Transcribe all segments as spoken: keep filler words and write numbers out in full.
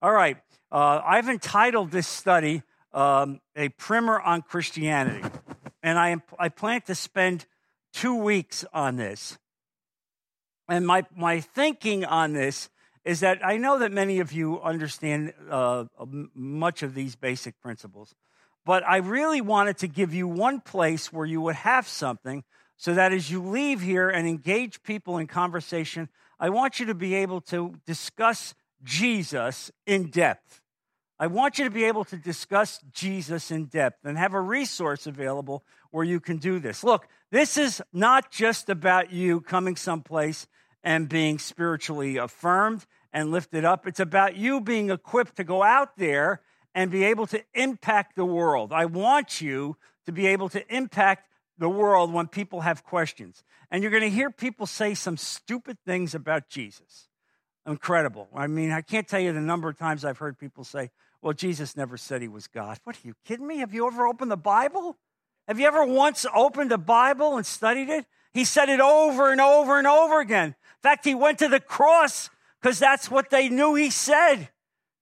All right, uh, I've entitled this study um, A Primer on Christianity, and I, I plan to spend two weeks on this. And my, my thinking on this is that I know that many of you understand uh, much of these basic principles, but I really wanted to give you one place where you would have something so that as you leave here and engage people in conversation, I want you to be able to discuss Jesus in depth. I want you to be able to discuss Jesus in depth and have a resource available where you can do this. Look, this is not just about you coming someplace and being spiritually affirmed and lifted up. It's about you being equipped to go out there and be able to impact the world. I want you to be able to impact the world when people have questions. And you're going to hear people say some stupid things about Jesus. Incredible. I mean, I can't tell you the number of times I've heard people say, well, Jesus never said he was God. What, are you kidding me? Have you ever opened the Bible? Have you ever once opened a Bible and studied it? He said it over and over and over again. In fact, he went to the cross because that's what they knew he said.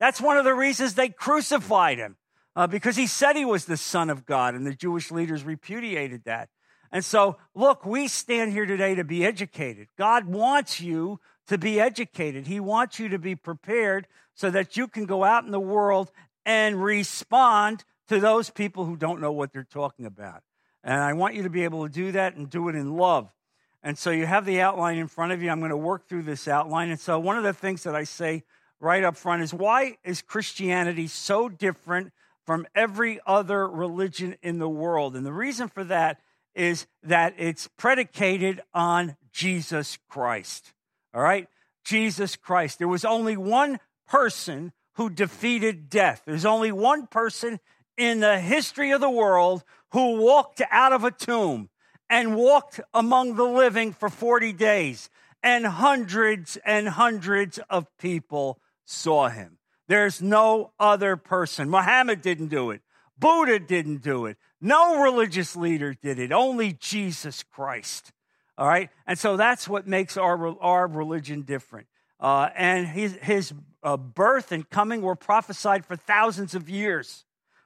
That's one of the reasons they crucified him. Uh, because he said he was the Son of God, and the Jewish leaders repudiated that. And so, look, we stand here today to be educated. God wants you to be educated. He wants you to be prepared so that you can go out in the world and respond to those people who don't know what they're talking about. And I want you to be able to do that and do it in love. And so you have the outline in front of you. I'm going to work through this outline. And so one of the things that I say right up front is, why is Christianity so different from every other religion in the world? And the reason for that is that it's predicated on Jesus Christ, all right? Jesus Christ. There was only one person who defeated death. There's only one person in the history of the world who walked out of a tomb and walked among the living for forty days, and hundreds and hundreds of people saw him. There's no other person. Muhammad didn't do it. Buddha didn't do it. No religious leader did it. Only Jesus Christ. All right? And so that's what makes our, our religion different. Uh, and his, his uh, birth and coming were prophesied for thousands of years.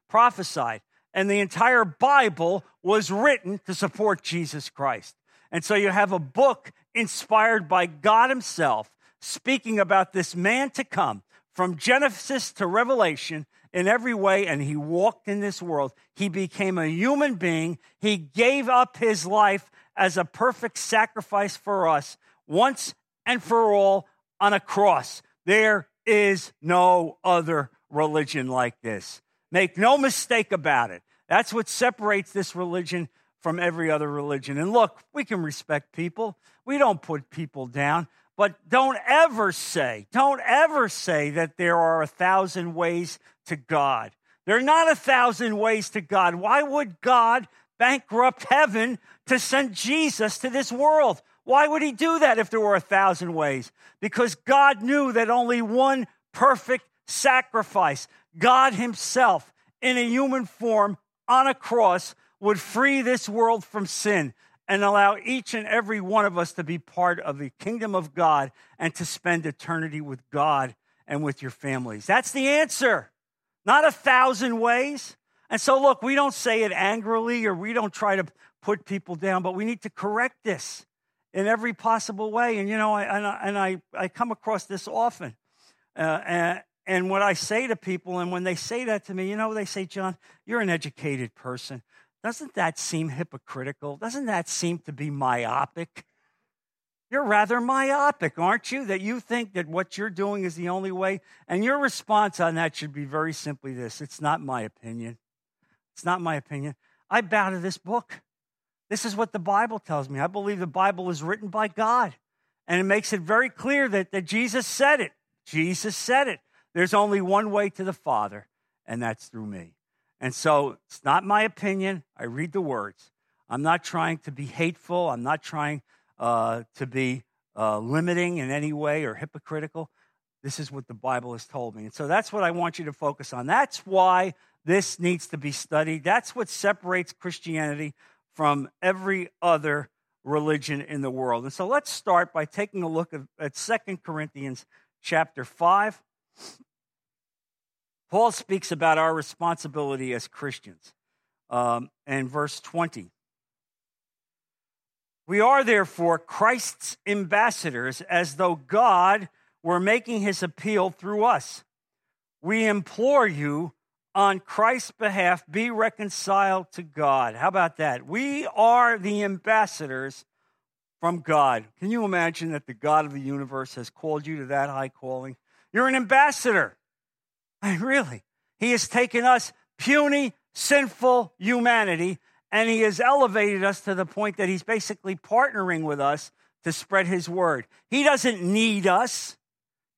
Prophesied. And the entire Bible was written to support Jesus Christ. And so you have a book inspired by God himself speaking about this man to come, from Genesis to Revelation, in every way, and he walked in this world. He became a human being. He gave up his life as a perfect sacrifice for us, once and for all, on a cross. There is no other religion like this. Make no mistake about it. That's what separates this religion from every other religion. And look, we can respect people. We don't put people down. But don't ever say, don't ever say that there are a thousand ways to God. There are not a thousand ways to God. Why would God bankrupt heaven to send Jesus to this world? Why would he do that if there were a thousand ways? Because God knew that only one perfect sacrifice, God himself in a human form on a cross, would free this world from sin and allow each and every one of us to be part of the kingdom of God and to spend eternity with God and with your families. That's the answer, not a thousand ways. And so, look, we don't say it angrily, or we don't try to put people down, but we need to correct this in every possible way. And, you know, I, and, I, and I, I come across this often. Uh, and, and what I say to people, and when they say that to me, you know, they say, John, you're an educated person. Doesn't that seem hypocritical? Doesn't that seem to be myopic? You're rather myopic, aren't you? That you think that what you're doing is the only way. And your response on that should be very simply this: it's not my opinion. It's not my opinion. I bow to this book. This is what the Bible tells me. I believe the Bible is written by God. And it makes it very clear that, that Jesus said it. Jesus said it. There's only one way to the Father, and that's through me. And so it's not my opinion. I read the words. I'm not trying to be hateful. I'm not trying uh, to be uh, limiting in any way or hypocritical. This is what the Bible has told me. And so that's what I want you to focus on. That's why this needs to be studied. That's what separates Christianity from every other religion in the world. And so let's start by taking a look at, at Second Corinthians chapter five. Paul speaks about our responsibility as Christians. Um, and verse twenty. We are therefore Christ's ambassadors, as though God were making his appeal through us. We implore you, on Christ's behalf, be reconciled to God. How about that? We are the ambassadors from God. Can you imagine that the God of the universe has called you to that high calling? You're an ambassador. I mean, really. He has taken us, puny, sinful humanity, and he has elevated us to the point that he's basically partnering with us to spread his word. He doesn't need us.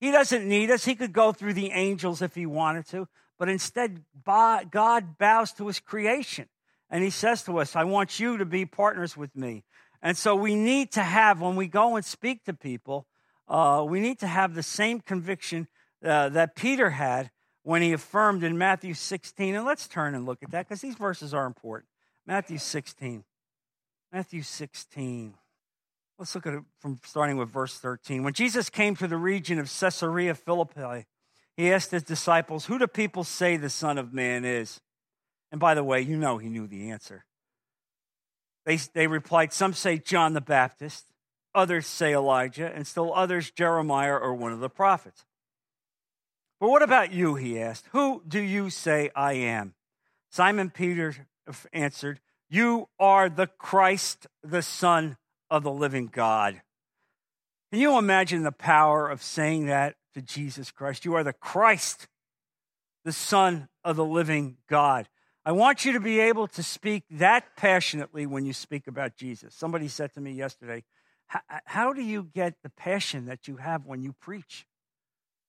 He doesn't need us. He could go through the angels if he wanted to. But instead, God bows to his creation, and he says to us, I want you to be partners with me. And so we need to have, when we go and speak to people, uh, we need to have the same conviction uh, that Peter had when he affirmed in Matthew sixteen. And let's turn and look at that, because these verses are important. Matthew sixteen. Matthew sixteen. Let's look at it from starting with verse thirteen. When Jesus came to the region of Caesarea Philippi, he asked his disciples, who do people say the Son of Man is? And by the way, you know he knew the answer. They, they replied, some say John the Baptist, others say Elijah, and still others Jeremiah or one of the prophets. But what about you, he asked, who do you say I am? Simon Peter answered, you are the Christ, the Son of the living God. Can you imagine the power of saying that to Jesus Christ? You are the Christ, the Son of the living God. I want you to be able to speak that passionately when you speak about Jesus. Somebody said to me yesterday, how do you get the passion that you have when you preach?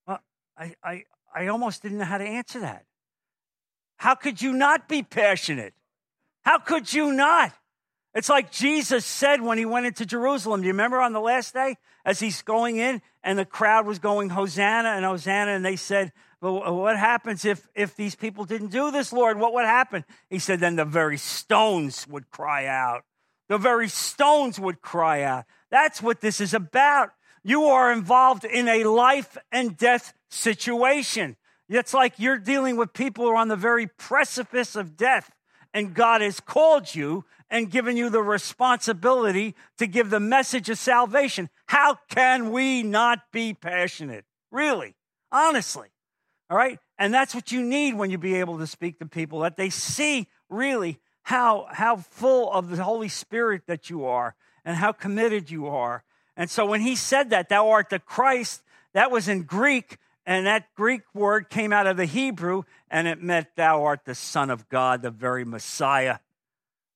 Well, I, I, I almost didn't know how to answer that. How could you not be passionate? How could you not? It's like Jesus said when he went into Jerusalem. Do you remember on the last day as he's going in and the crowd was going, Hosanna and Hosanna, and they said, well, what happens if, if these people didn't do this, Lord? What would happen? He said, then the very stones would cry out. The very stones would cry out. That's what this is about. You are involved in a life and death situation. It's like you're dealing with people who are on the very precipice of death, and God has called you and given you the responsibility to give the message of salvation. How can we not be passionate? Really, honestly, all right? And that's what you need when you be able to speak to people, that they see really how, how full of the Holy Spirit that you are and how committed you are. And so when he said that, thou art the Christ, that was in Greek, and that Greek word came out of the Hebrew, and it meant thou art the Son of God, the very Messiah,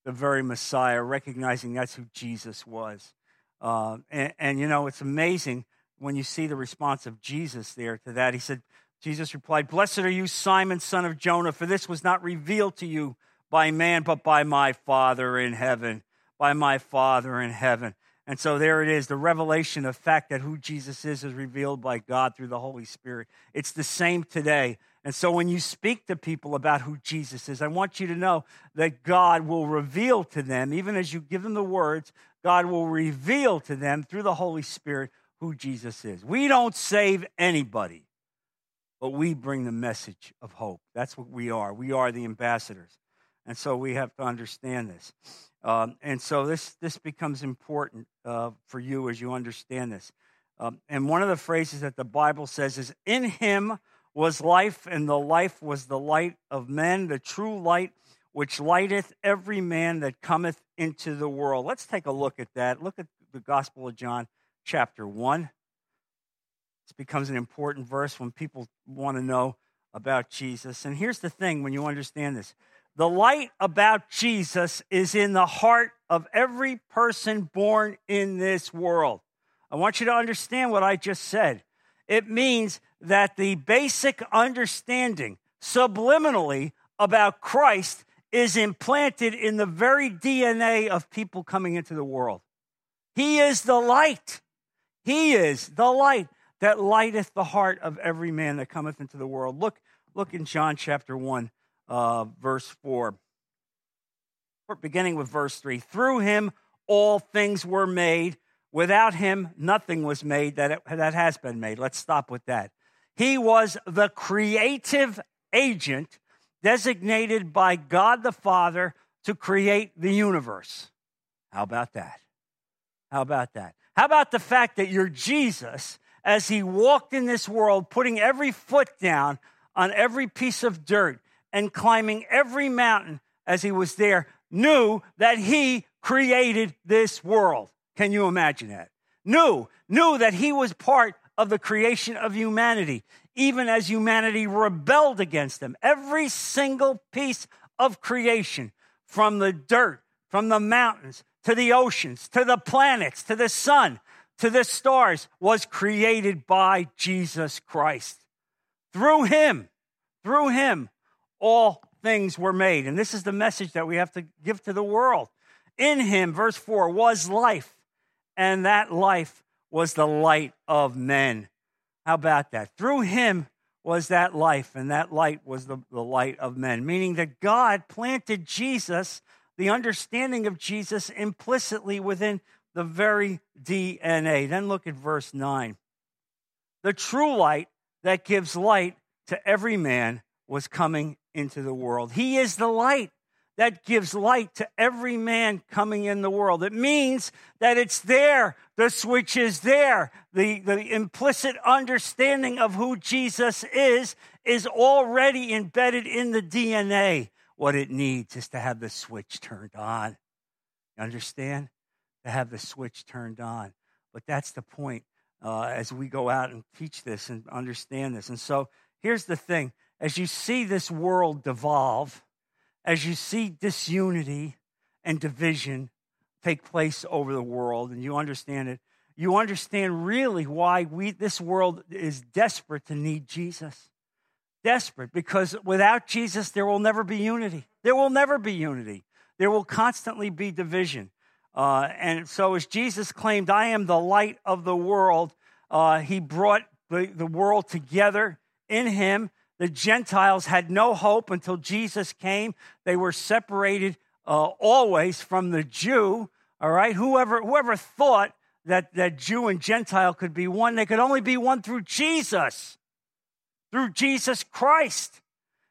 the very Messiah, recognizing that's who Jesus was. Uh, and, and, you know, it's amazing when you see the response of Jesus there to that. He said, Jesus replied, blessed are you, Simon, son of Jonah, for this was not revealed to you by man, but by my Father in heaven, by my Father in heaven. And so there it is, the revelation of fact that who Jesus is is revealed by God through the Holy Spirit. It's the same today. And so when you speak to people about who Jesus is, I want you to know that God will reveal to them, even as you give them the words, God will reveal to them through the Holy Spirit who Jesus is. We don't save anybody, but we bring the message of hope. That's what we are. We are the ambassadors. And so we have to understand this. Um, and so this this becomes important uh, for you as you understand this. Um, and one of the phrases that the Bible says is, in him was life, and the life was the light of men, the true light, which lighteth every man that cometh into the world. Let's take a look at that. Look at the Gospel of John, chapter one. This becomes an important verse when people want to know about Jesus. And here's the thing when you understand this. The light about Jesus is in the heart of every person born in this world. I want you to understand what I just said. It means that the basic understanding subliminally about Christ is implanted in the very D N A of people coming into the world. He is the light. He is the light that lighteth the heart of every man that cometh into the world. Look, look in John chapter one. Uh, verse four, beginning with verse three. Through him all things were made. Without him nothing was made that, it, that has been made. Let's stop with that. He was the creative agent designated by God the Father to create the universe. How about that? How about that? How about the fact that you're Jesus, as he walked in this world, putting every foot down on every piece of dirt and climbing every mountain as he was there, knew that he created this world. Can you imagine that? Knew, knew that he was part of the creation of humanity, even as humanity rebelled against him. Every single piece of creation, from the dirt, from the mountains, to the oceans, to the planets, to the sun, to the stars, was created by Jesus Christ. Through him, through him, all things were made. And this is the message that we have to give to the world. In him, verse four, was life, and that life was the light of men. How about that? Through him was that life, and that light was the, the light of men, meaning that God planted Jesus, the understanding of Jesus, implicitly within the very D N A. Then look at verse nine. The true light that gives light to every man was coming into the world. He is the light that gives light to every man coming in the world. It means that it's there. The switch is there. The, the implicit understanding of who Jesus is is already embedded in the D N A. What it needs is to have the switch turned on. You understand? To have the switch turned on. But that's the point uh, as we go out and teach this and understand this. And so here's the thing. As you see this world devolve, as you see disunity and division take place over the world, and you understand it, you understand really why we this world is desperate to need Jesus. Desperate, because without Jesus, there will never be unity. There will never be unity. There will constantly be division. Uh, and so as Jesus claimed, I am the light of the world, uh, he brought the, the world together in him. The Gentiles had no hope until Jesus came. They were separated uh, always from the Jew, all right? Whoever whoever thought that, that Jew and Gentile could be one, they could only be one through Jesus, through Jesus Christ.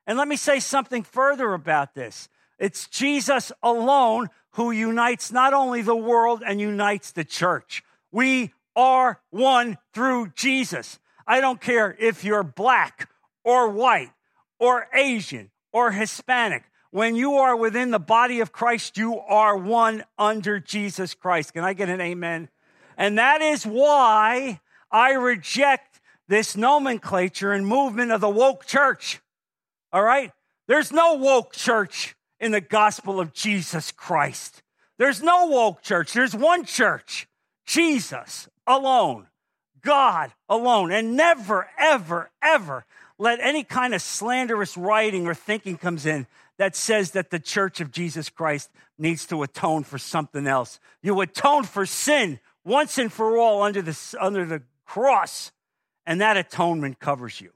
And let me say something further about this. It's Jesus alone who unites not only the world and unites the church. We are one through Jesus. I don't care if you're black or white, or Asian, or Hispanic. When you are within the body of Christ, you are one under Jesus Christ. Can I get an amen? And that is why I reject this nomenclature and movement of the woke church, all right? There's no woke church in the gospel of Jesus Christ. There's no woke church. There's one church, Jesus alone, God alone, and never, ever, ever let any kind of slanderous writing or thinking comes in that says that the church of Jesus Christ needs to atone for something else. You atone for sin once and for all under the, under the cross, and that atonement covers you,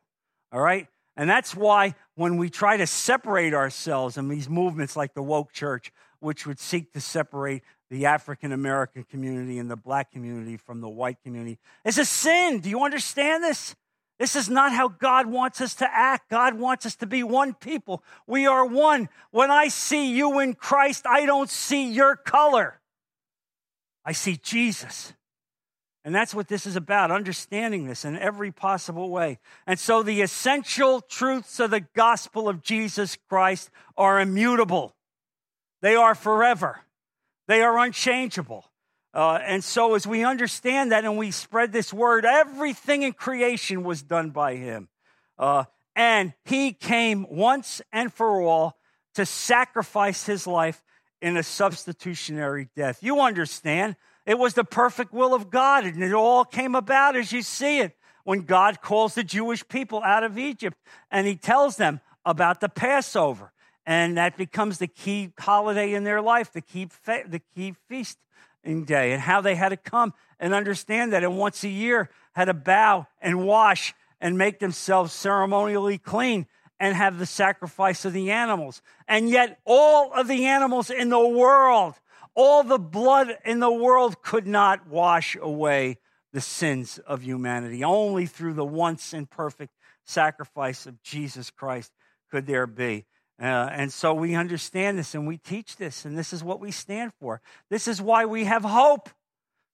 all right? And that's why when we try to separate ourselves in these movements like the woke church, which would seek to separate the African-American community and the black community from the white community, it's a sin. Do you understand this? This is not how God wants us to act. God wants us to be one people. We are one. When I see you in Christ, I don't see your color. I see Jesus. And that's what this is about, understanding this in every possible way. And so the essential truths of the gospel of Jesus Christ are immutable. They are forever. They are unchangeable. Uh, and so as we understand that and we spread this word, everything in creation was done by him. Uh, and he came once and for all to sacrifice his life in a substitutionary death. You understand, it was the perfect will of God, and it all came about as you see it when God calls the Jewish people out of Egypt, and he tells them about the Passover, and that becomes the key holiday in their life, the key, fe- the key feast. Day and how they had to come and understand that, and once a year had to bow and wash and make themselves ceremonially clean and have the sacrifice of the animals. And yet all of the animals in the world, all the blood in the world could not wash away the sins of humanity, only through the once and perfect sacrifice of Jesus Christ. could there be? Uh, and so we understand this and we teach this, and this is what we stand for. This is why we have hope.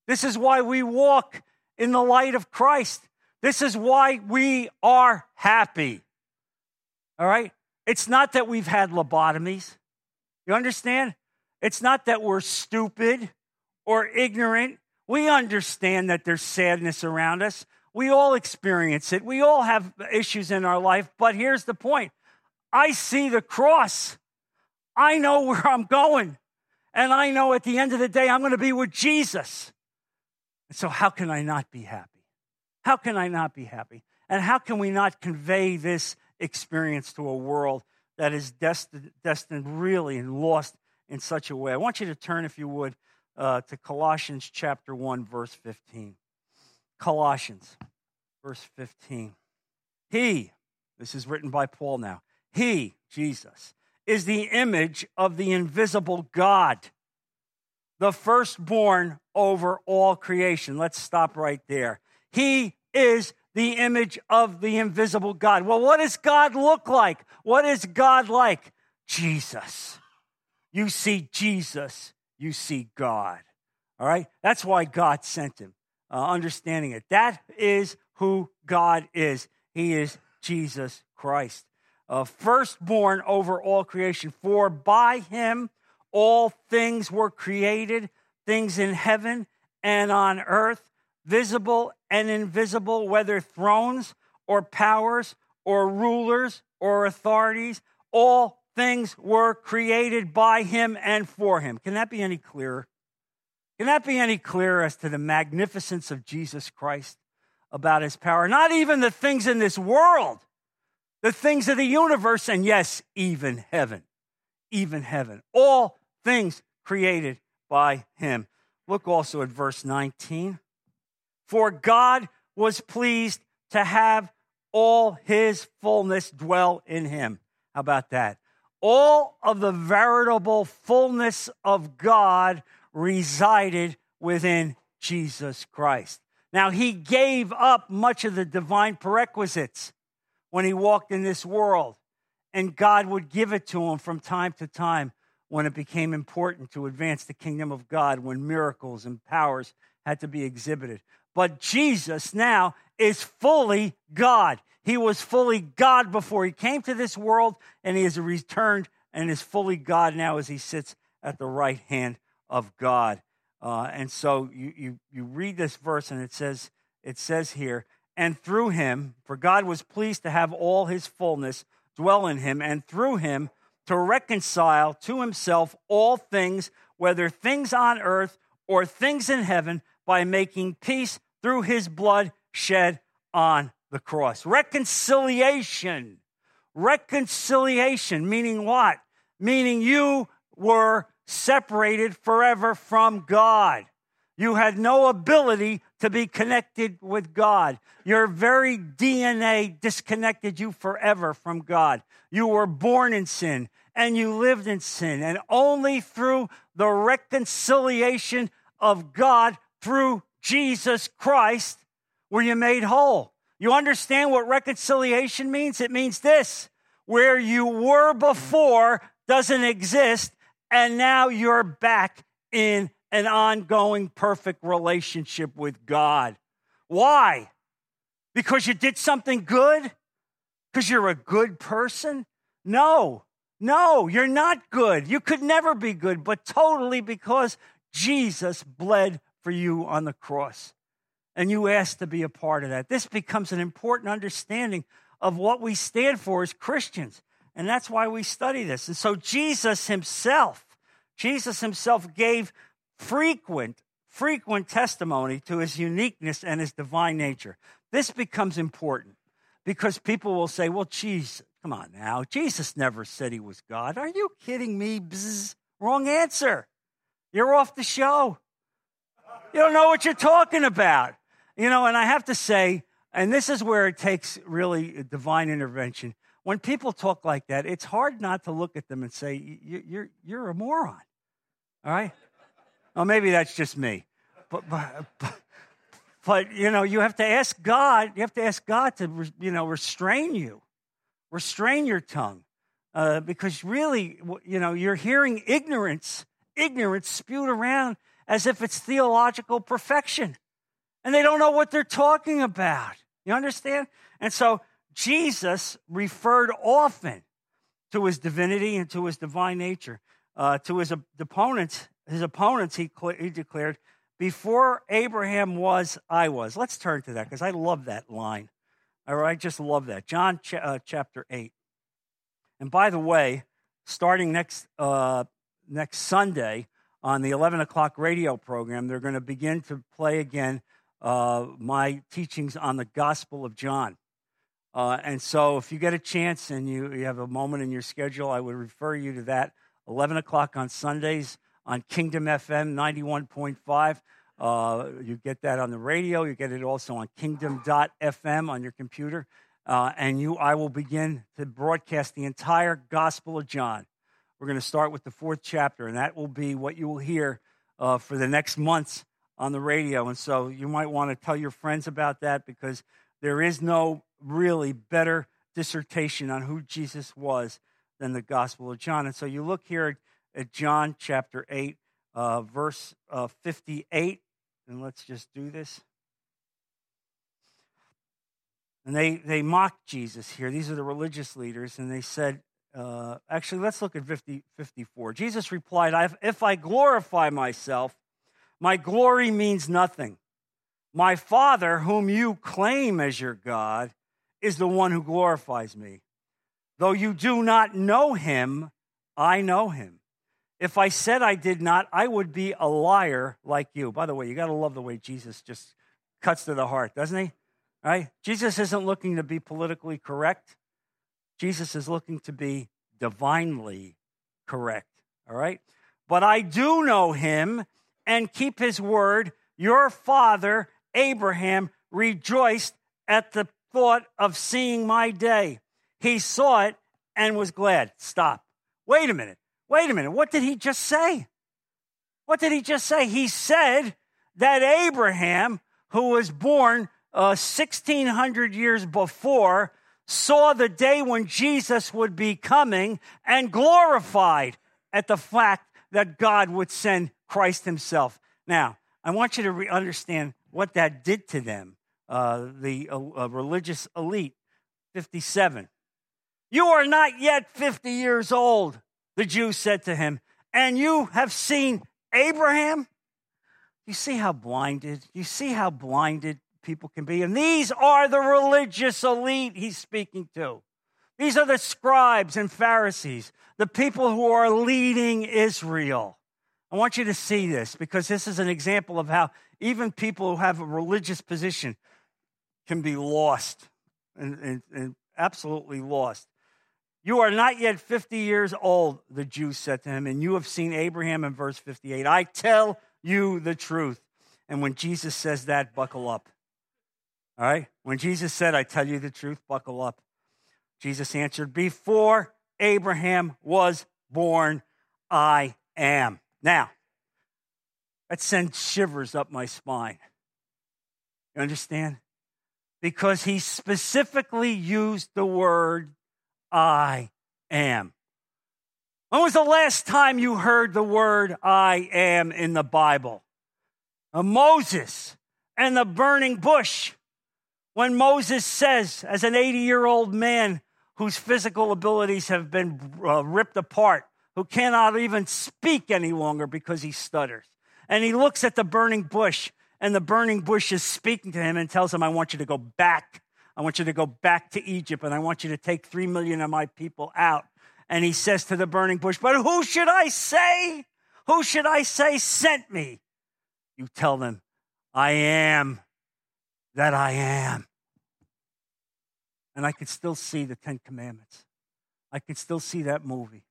This is why we walk in the light of Christ. This is why we are happy. All right? It's not that we've had lobotomies. You understand? It's not that we're stupid or ignorant. We understand that there's sadness around us. We all experience it. We all have issues in our life. But here's the point. I see the cross. I know where I'm going. And I know at the end of the day, I'm going to be with Jesus. And so how can I not be happy? How can I not be happy? And how can we not convey this experience to a world that is destined, destined really and lost in such a way? I want you to turn, if you would, uh, to Colossians chapter one, verse fifteen. Colossians, verse fifteen. He, this is written by Paul now, he, Jesus, is the image of the invisible God, the firstborn over all creation. Let's stop right there. He is the image of the invisible God. Well, what does God look like? What is God like? Jesus. You see Jesus, you see God. All right? That's why God sent him, uh, understanding it. That is who God is. He is Jesus Christ, uh, firstborn over all creation. For by him all things were created, things in heaven and on earth, visible and invisible, whether thrones or powers or rulers or authorities, all things were created by him and for him. Can that be any clearer? Can that be any clearer as to the magnificence of Jesus Christ, about his power? Not even the things in this world, the things of the universe, and yes, even heaven, even heaven. All things created by him. Look also at verse nineteen. For God was pleased to have all his fullness dwell in him. How about that? All of the veritable fullness of God resided within Jesus Christ. Now, he gave up much of the divine prerequisites when he walked in this world, and God would give it to him from time to time when it became important to advance the kingdom of God, when miracles and powers had to be exhibited. But Jesus now is fully God. He was fully God before he came to this world, and he has returned and is fully God now as he sits at the right hand of God. Uh, and so you, you you read this verse, and it says it says here, and through him, for God was pleased to have all his fullness dwell in him, and through him to reconcile to himself all things, whether things on earth or things in heaven, by making peace through his blood shed on the cross. Reconciliation. Reconciliation, meaning what? Meaning you were separated forever from God. You had no ability to be connected with God. Your very D N A disconnected you forever from God. You were born in sin, and you lived in sin. And only through the reconciliation of God through Jesus Christ were you made whole. You understand what reconciliation means? It means this: where you were before doesn't exist, and now you're back in an ongoing perfect relationship with God. Why? Because you did something good? Because you're a good person? No, no, you're not good. You could never be good, but totally because Jesus bled for you on the cross. And you asked to be a part of that. This becomes an important understanding of what we stand for as Christians. And that's why we study this. And so Jesus himself, Jesus himself gave frequent, frequent testimony to his uniqueness and his divine nature. This becomes important because people will say, well, Jesus, come on now. Jesus never said he was God. Are you kidding me? Bzz, wrong answer. You're off the show. You don't know what you're talking about. You know, and I have to say, and this is where it takes really divine intervention. When people talk like that, it's hard not to look at them and say, you're, you're a moron, all right? Well, maybe that's just me. But, but, but, but, you know, you have to ask God, you have to ask God to, you know, restrain you, restrain your tongue. uh, because really, you know, you're hearing ignorance, ignorance spewed around as if it's theological perfection, and they don't know what they're talking about. You understand? And so Jesus referred often to his divinity and to his divine nature. Uh, to his opponents, his opponents, he, he declared, "Before Abraham was, I was." Let's turn to that because I love that line. All right, I just love that. John ch- uh, chapter eight. And by the way, starting next uh, next Sunday on the eleven o'clock radio program, they're going to begin to play again uh, my teachings on the Gospel of John. Uh, and so if you get a chance and you, you have a moment in your schedule, I would refer you to that. eleven o'clock on Sundays on Kingdom F M ninety-one point five. Uh, you get that on the radio. You get it also on kingdom dot f m on your computer. Uh, and you, I will begin to broadcast the entire Gospel of John. We're going to start with the fourth chapter, and that will be what you will hear uh, for the next months on the radio. And so you might want to tell your friends about that because there is no really better dissertation on who Jesus was than the Gospel of John. And so you look here at John chapter eight, uh, verse uh, fifty-eight, and let's just do this. And they, they mocked Jesus here. These are the religious leaders, and they said, uh, actually, let's look at fifty, fifty-four. Jesus replied, I have, if I glorify myself, my glory means nothing. My Father, whom you claim as your God, is the one who glorifies me. Though you do not know him, I know him. If I said I did not, I would be a liar like you. By the way, you got to love the way Jesus just cuts to the heart, doesn't he? All right? Jesus isn't looking to be politically correct. Jesus is looking to be divinely correct, all right? But I do know him and keep his word. Your father, Abraham, rejoiced at the thought of seeing my day. He saw it and was glad. Stop. Wait a minute. Wait a minute. What did he just say? What did he just say? He said that Abraham, who was born uh, sixteen hundred years before, saw the day when Jesus would be coming and glorified at the fact that God would send Christ himself. Now, I want you to re- understand what that did to them, uh, the uh, uh, religious elite. fifty-seven. You are not yet fifty years old, the Jews said to him, and you have seen Abraham? You see how blinded, you see how blinded people can be? And these are the religious elite he's speaking to. These are the scribes and Pharisees, the people who are leading Israel. I want you to see this because this is an example of how even people who have a religious position can be lost and, and, and absolutely lost. You are not yet fifty years old, the Jews said to him, and you have seen Abraham in verse fifty-eight. I tell you the truth. And when Jesus says that, buckle up. All right? When Jesus said, I tell you the truth, buckle up. Jesus answered, before Abraham was born, I am. Now, that sends shivers up my spine. You understand? Because he specifically used the word I am. When was the last time you heard the word I am in the Bible? Uh, Moses and the burning bush. When Moses says, as an eighty-year-old man whose physical abilities have been uh, ripped apart, who cannot even speak any longer because he stutters, and he looks at the burning bush, and the burning bush is speaking to him and tells him, I want you to go back. I want you to go back to Egypt, and I want you to take three million of my people out. And he says to the burning bush, but who should I say? Who should I say sent me? You tell them, I am that I am. And I can still see the Ten Commandments. I can still see that movie.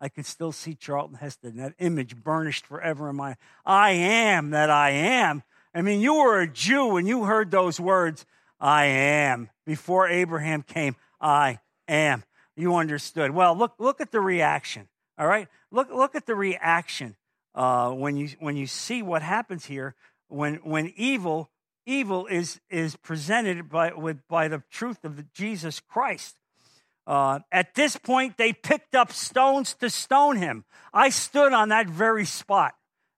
I can still see Charlton Heston, that image burnished forever in my, I am that I am. I mean, you were a Jew when you heard those words, I am. Before Abraham came, I am. You understood. Well, look look at the reaction. All right? Look look at the reaction uh, when you when you see what happens here when when evil evil is is presented by with by the truth of the Jesus Christ. Uh, at this point, they picked up stones to stone him. I stood on that very spot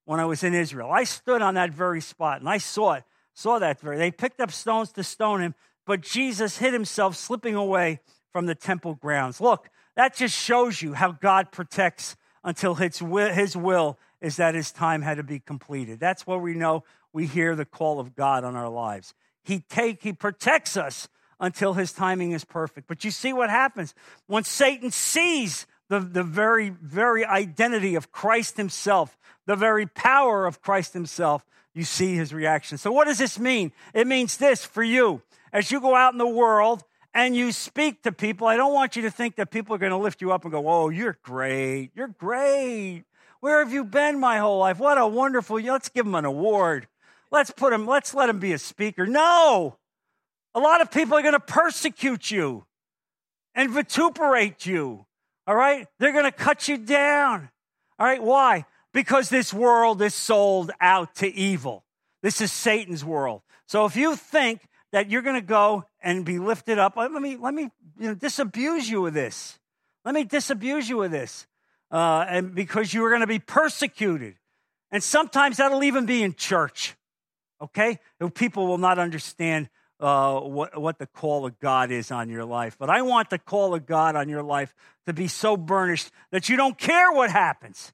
when I was in Israel. I stood on that very spot, and I saw it, saw that very. They picked up stones to stone him, but Jesus hid himself, slipping away from the temple grounds. Look, that just shows you how God protects until his will, his will is that his time had to be completed. That's where we know we hear the call of God on our lives. He take, he protects us until his timing is perfect. But you see what happens when Satan sees the, the very, very identity of Christ himself, the very power of Christ himself, you see his reaction. So what does this mean? It means this for you. As you go out in the world and you speak to people, I don't want you to think that people are going to lift you up and go, oh, you're great. You're great. Where have you been my whole life? What a wonderful, let's give him an award. Let's put him, let's let him be a speaker. No. A lot of people are going to persecute you and vituperate you, all right? They're going to cut you down, all right? Why? Because this world is sold out to evil. This is Satan's world. So if you think that you're going to go and be lifted up, let me let me you know, disabuse you of this. Let me disabuse you of this, uh, and because you are going to be persecuted. And sometimes that'll even be in church, okay? People will not understand Uh, what, what the call of God is on your life. But I want the call of God on your life to be so burnished that you don't care what happens,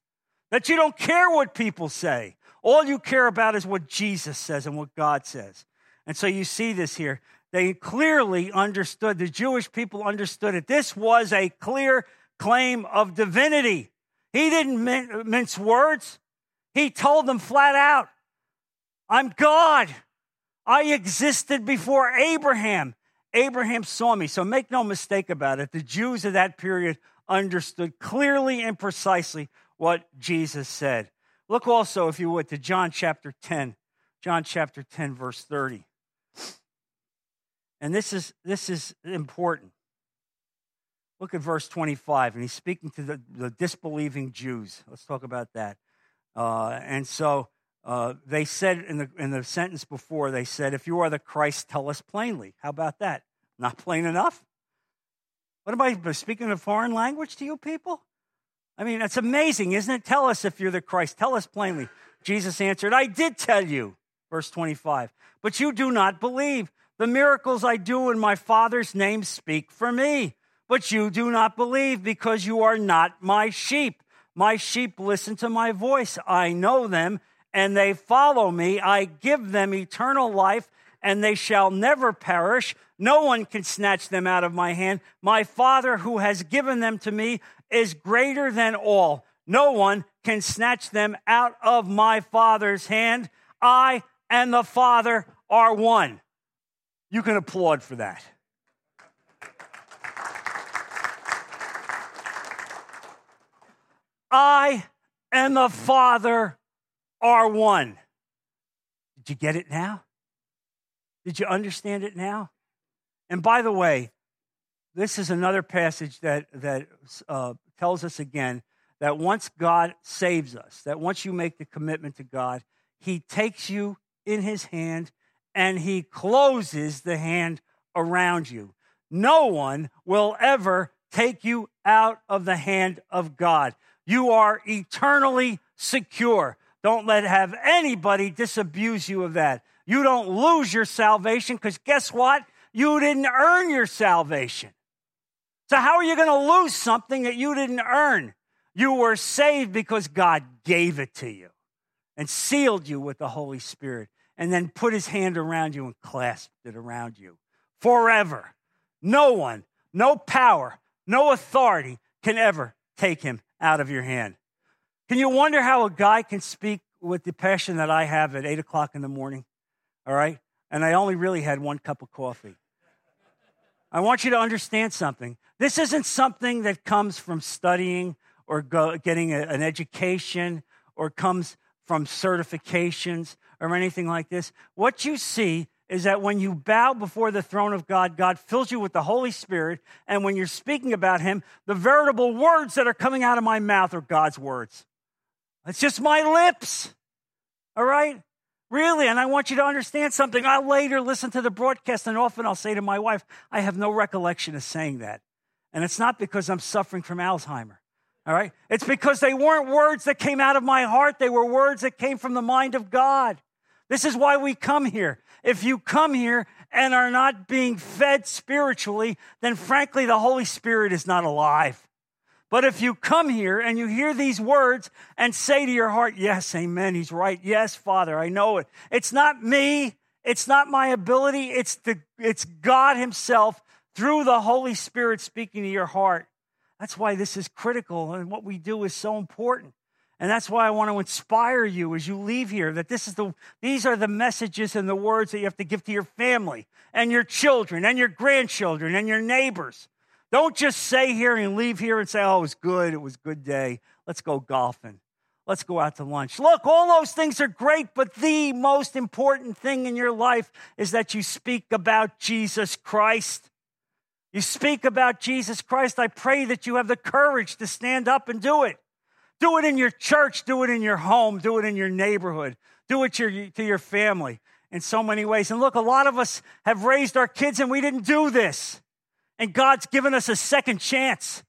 that you don't care what people say. All you care about is what Jesus says and what God says. And so you see this here. They clearly understood, the Jewish people understood it. This was a clear claim of divinity. He didn't min- mince words. He told them flat out, I'm God. I existed before Abraham. Abraham saw me. So make no mistake about it. The Jews of that period understood clearly and precisely what Jesus said. Look also, if you would, to John chapter ten. John chapter ten, verse thirty. And this is, this is important. Look at verse twenty-five. And he's speaking to the, the disbelieving Jews. Let's talk about that. Uh, and so... Uh, they said in the in the sentence before, they said, if you are the Christ, tell us plainly. How about that? Not plain enough? What am I speaking a foreign language to you people? I mean, that's amazing, isn't it? Tell us if you're the Christ. Tell us plainly. Jesus answered, I did tell you, verse twenty-five, but you do not believe. The miracles I do in my Father's name speak for me, but you do not believe because you are not my sheep. My sheep listen to my voice. I know them, and they follow me. I give them eternal life, and they shall never perish. No one can snatch them out of my hand. My Father who has given them to me is greater than all. No one can snatch them out of my Father's hand. I and the Father are one. You can applaud for that. I and the Father are one. Are one. Did you get it now? Did you understand it now? And by the way, this is another passage that that uh, tells us again that once God saves us, that once you make the commitment to God, he takes you in his hand and he closes the hand around you. No one will ever take you out of the hand of God. You are eternally secure. Don't let have anybody disabuse you of that. You don't lose your salvation because guess what? You didn't earn your salvation. So how are you going to lose something that you didn't earn? You were saved because God gave it to you and sealed you with the Holy Spirit and then put his hand around you and clasped it around you forever. No one, no power, no authority can ever take him out of your hand. Can you wonder how a guy can speak with the passion that I have at eight o'clock in the morning, all right? And I only really had one cup of coffee. I want you to understand something. This isn't something that comes from studying or go, getting a, an education or comes from certifications or anything like this. What you see is that when you bow before the throne of God, God fills you with the Holy Spirit, and when you're speaking about him, the veritable words that are coming out of my mouth are God's words. It's just my lips, all right? Really, and I want you to understand something. I'll later listen to the broadcast, and often I'll say to my wife, I have no recollection of saying that. And it's not because I'm suffering from Alzheimer's, all right? It's because they weren't words that came out of my heart. They were words that came from the mind of God. This is why we come here. If you come here and are not being fed spiritually, then frankly, the Holy Spirit is not alive. But if you come here and you hear these words and say to your heart, yes, amen, he's right. Yes, Father, I know it. It's not me. It's not my ability. It's the, it's God himself through the Holy Spirit speaking to your heart. That's why this is critical, and what we do is so important. And that's why I want to inspire you as you leave here, that this is the, these are the messages and the words that you have to give to your family and your children and your grandchildren and your neighbors. Don't just say here and leave here and say, oh, it was good. It was a good day. Let's go golfing. Let's go out to lunch. Look, all those things are great, but the most important thing in your life is that you speak about Jesus Christ. You speak about Jesus Christ. I pray that you have the courage to stand up and do it. Do it in your church. Do it in your home. Do it in your neighborhood. Do it to your, to your family in so many ways. And look, a lot of us have raised our kids and we didn't do this. And God's given us a second chance.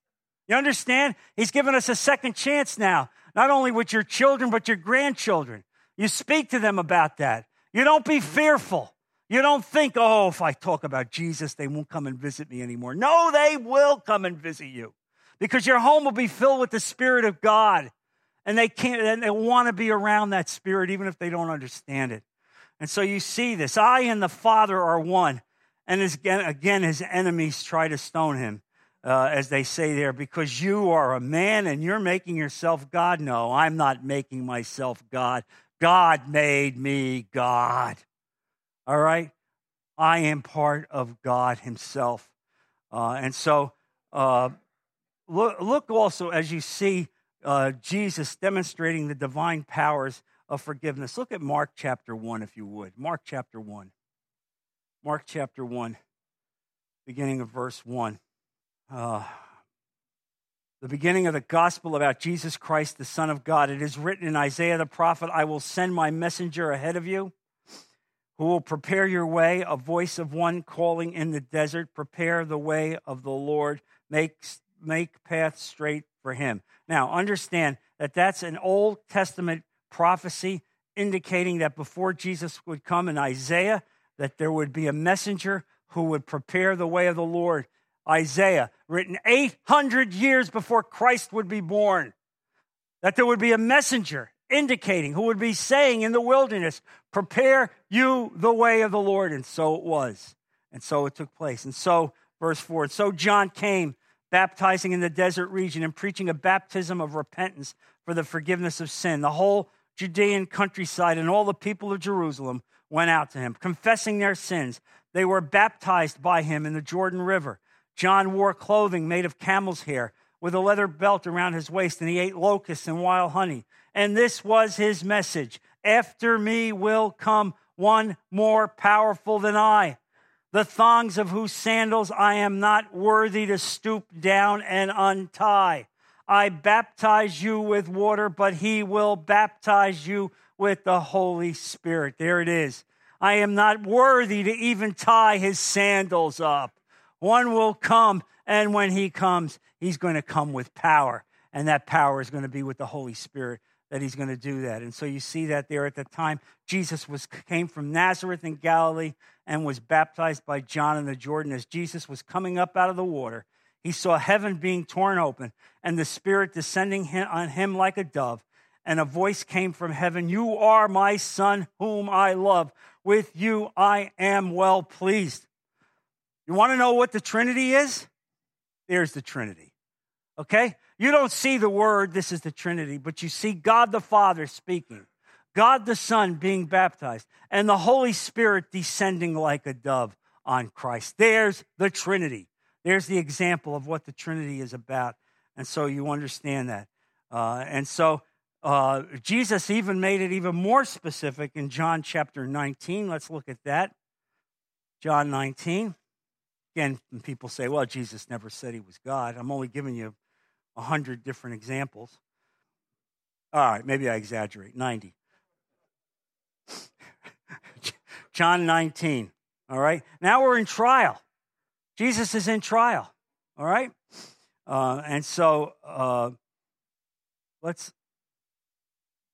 You understand? He's given us a second chance now, not only with your children, but your grandchildren. You speak to them about that. You don't be fearful. You don't think, oh, if I talk about Jesus, they won't come and visit me anymore. No, they will come and visit you because your home will be filled with the Spirit of God, and they can't, and they want to be around that Spirit even if they don't understand it. And so you see this. I and the Father are one. And his, again, his enemies try to stone him, uh, as they say there, because you are a man and you're making yourself God. No, I'm not making myself God. God made me God. All right? I am part of God himself. Uh, and so uh, look, look also as you see uh, Jesus demonstrating the divine powers of forgiveness. Look at Mark chapter one, if you would. Mark chapter one. Mark chapter one, beginning of verse one. Uh, the beginning of the gospel about Jesus Christ, the Son of God. It is written in Isaiah the prophet, I will send my messenger ahead of you, who will prepare your way, a voice of one calling in the desert, prepare the way of the Lord, make, make paths straight for him. Now, understand that that's an Old Testament prophecy indicating that before Jesus would come in Isaiah, that there would be a messenger who would prepare the way of the Lord. Isaiah, written eight hundred years before Christ would be born, that there would be a messenger indicating who would be saying in the wilderness, prepare you the way of the Lord. And so it was. And so it took place. And so, verse four, and so John came, baptizing in the desert region and preaching a baptism of repentance for the forgiveness of sin. The whole Judean countryside and all the people of Jerusalem went out to him, confessing their sins. They were baptized by him in the Jordan River. John wore clothing made of camel's hair with a leather belt around his waist, and he ate locusts and wild honey. And this was his message. After me will come one more powerful than I, the thongs of whose sandals I am not worthy to stoop down and untie. I baptize you with water, but he will baptize you with the Holy Spirit. There it is. I am not worthy to even tie his sandals up. One will come, and when he comes, he's going to come with power, and that power is going to be with the Holy Spirit that he's going to do that. And so you see that there at the time, Jesus was came from Nazareth in Galilee and was baptized by John in the Jordan. As Jesus was coming up out of the water, he saw heaven being torn open and the Spirit descending on him like a dove. And a voice came from heaven, you are my son whom I love. With you I am well pleased. You want to know what the Trinity is? There's the Trinity, okay? You don't see the word, this is the Trinity, but you see God the Father speaking, God the Son being baptized, and the Holy Spirit descending like a dove on Christ. There's the Trinity. There's the example of what the Trinity is about, and so you understand that. Uh, and so... Uh, Jesus even made it even more specific in John chapter nineteen. Let's look at that. John nineteen. Again, people say, well, Jesus never said he was God. I'm only giving you a hundred different examples. All right, maybe I exaggerate, ninety. John nineteen, all right? Now we're in trial. Jesus is in trial, All right? Uh, and so uh, let's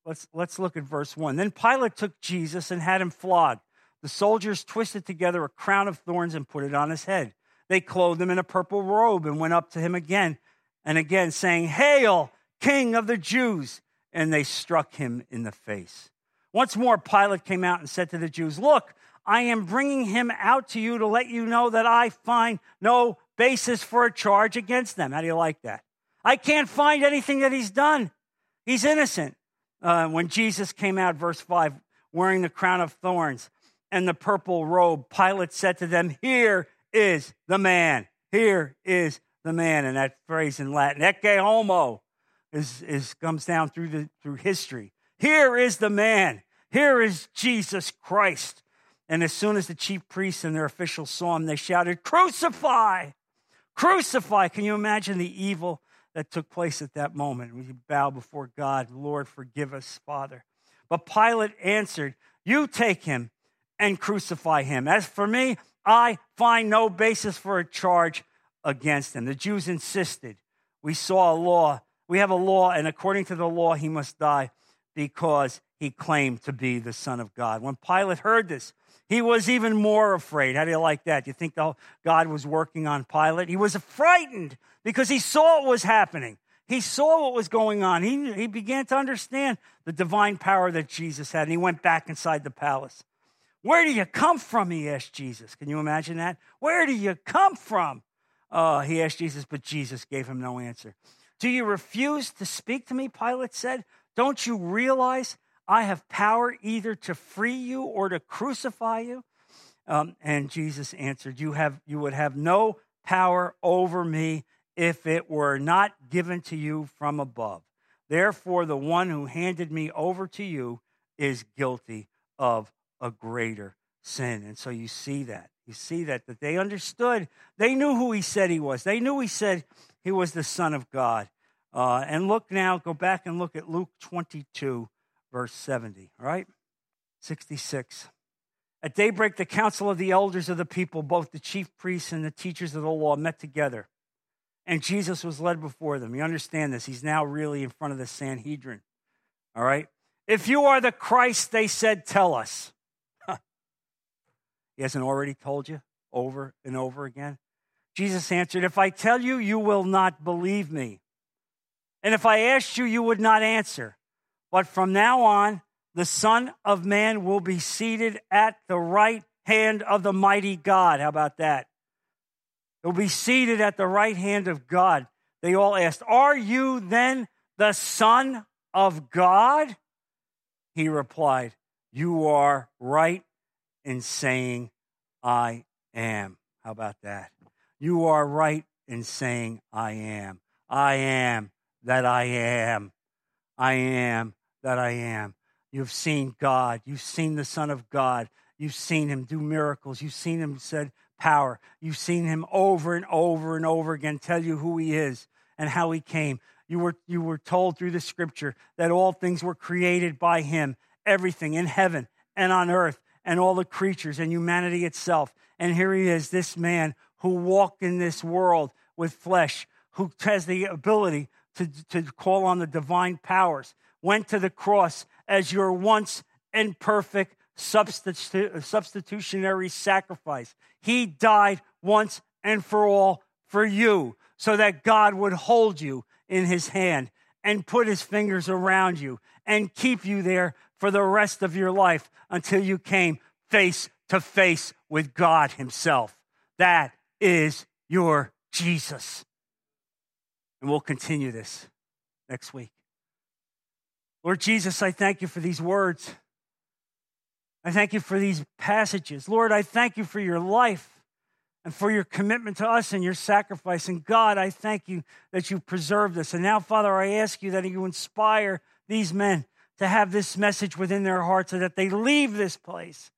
let's let's look at verse one. Then Pilate took Jesus and had him flogged. The soldiers twisted together a crown of thorns and put it on his head. They clothed him in a purple robe and went up to him again and again, saying, "Hail, King of the Jews!" And they struck him in the face. Once more, Pilate came out and said to the Jews, "Look, I am bringing him out to you to let you know that I find no basis for a charge against them." How do you like that? I can't find anything that he's done. He's innocent. Uh, when Jesus came out, verse five, wearing the crown of thorns and the purple robe, Pilate said to them, "Here is the man. Here is the man." And that phrase in Latin, ecce homo, is, is comes down through the through history. Here is the man. Here is Jesus Christ. And as soon as the chief priests and their officials saw him, they shouted, "Crucify! Crucify!" Can you imagine the evil that took place at that moment? We bow before God. "Lord, forgive us, Father." But Pilate answered, "You take him and crucify him. As for me, I find no basis for a charge against him." The Jews insisted, "We saw a law. We have a law, and according to the law, he must die because he claimed to be the Son of God." When Pilate heard this, he was even more afraid. How do you like that? You think God was working on Pilate? He was frightened because he saw what was happening. He saw what was going on. He, he began to understand the divine power that Jesus had, and he went back inside the palace. "Where do you come from?" he asked Jesus. Can you imagine that? "Where do you come from?" Uh, he asked Jesus, but Jesus gave him no answer. "Do you refuse to speak to me?" Pilate said. "Don't you realize I have power either to free you or to crucify you?" Um, and Jesus answered, you have, you would have no power over me if it were not given to you from above. Therefore, the one who handed me over to you is guilty of a greater sin." And so you see that. You see that, that they understood. They knew who he said he was. They knew he said he was the Son of God. Uh, and look now, go back and look at Luke twenty-two, verse seventy, all right? sixty-six. At daybreak, the council of the elders of the people, both the chief priests and the teachers of the law, met together, and Jesus was led before them. You understand this. He's now really in front of the Sanhedrin, all right? "If you are the Christ," they said, "tell us." Huh. He hasn't already told you over and over again? Jesus answered, "If I tell you, you will not believe me. And if I asked you, you would not answer. But from now on, the Son of Man will be seated at the right hand of the mighty God." How about that? He'll be seated at the right hand of God. They all asked, "Are you then the Son of God?" He replied, "You are right in saying I am." How about that? You are right in saying I am. I am that I am. I am that I am. You've seen God. You've seen the Son of God. You've seen him do miracles. You've seen him said power. You've seen him over and over and over again tell you who he is and how he came. You were, you were told through the scripture that all things were created by him, everything in heaven and on earth and all the creatures and humanity itself. And here he is, this man who walked in this world with flesh, who has the ability To, to call on the divine powers, went to the cross as your once and perfect substitu- substitutionary sacrifice. He died once and for all for you so that God would hold you in his hand and put his fingers around you and keep you there for the rest of your life until you came face to face with God himself. That is your Jesus. And we'll continue this next week. Lord Jesus, I thank you for these words. I thank you for these passages. Lord, I thank you for your life and for your commitment to us and your sacrifice. And God, I thank you that you preserved us. And now, Father, I ask you that you inspire these men to have this message within their hearts so that they leave this place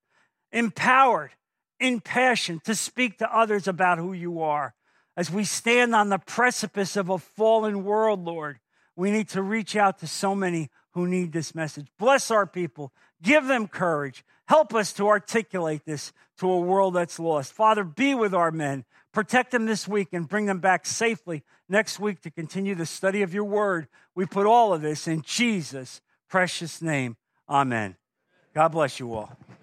empowered, impassioned, to speak to others about who you are. As we stand on the precipice of a fallen world, Lord, we need to reach out to so many who need this message. Bless our people. Give them courage. Help us to articulate this to a world that's lost. Father, be with our men. Protect them this week and bring them back safely next week to continue the study of your word. We put all of this in Jesus' precious name. Amen. God bless you all.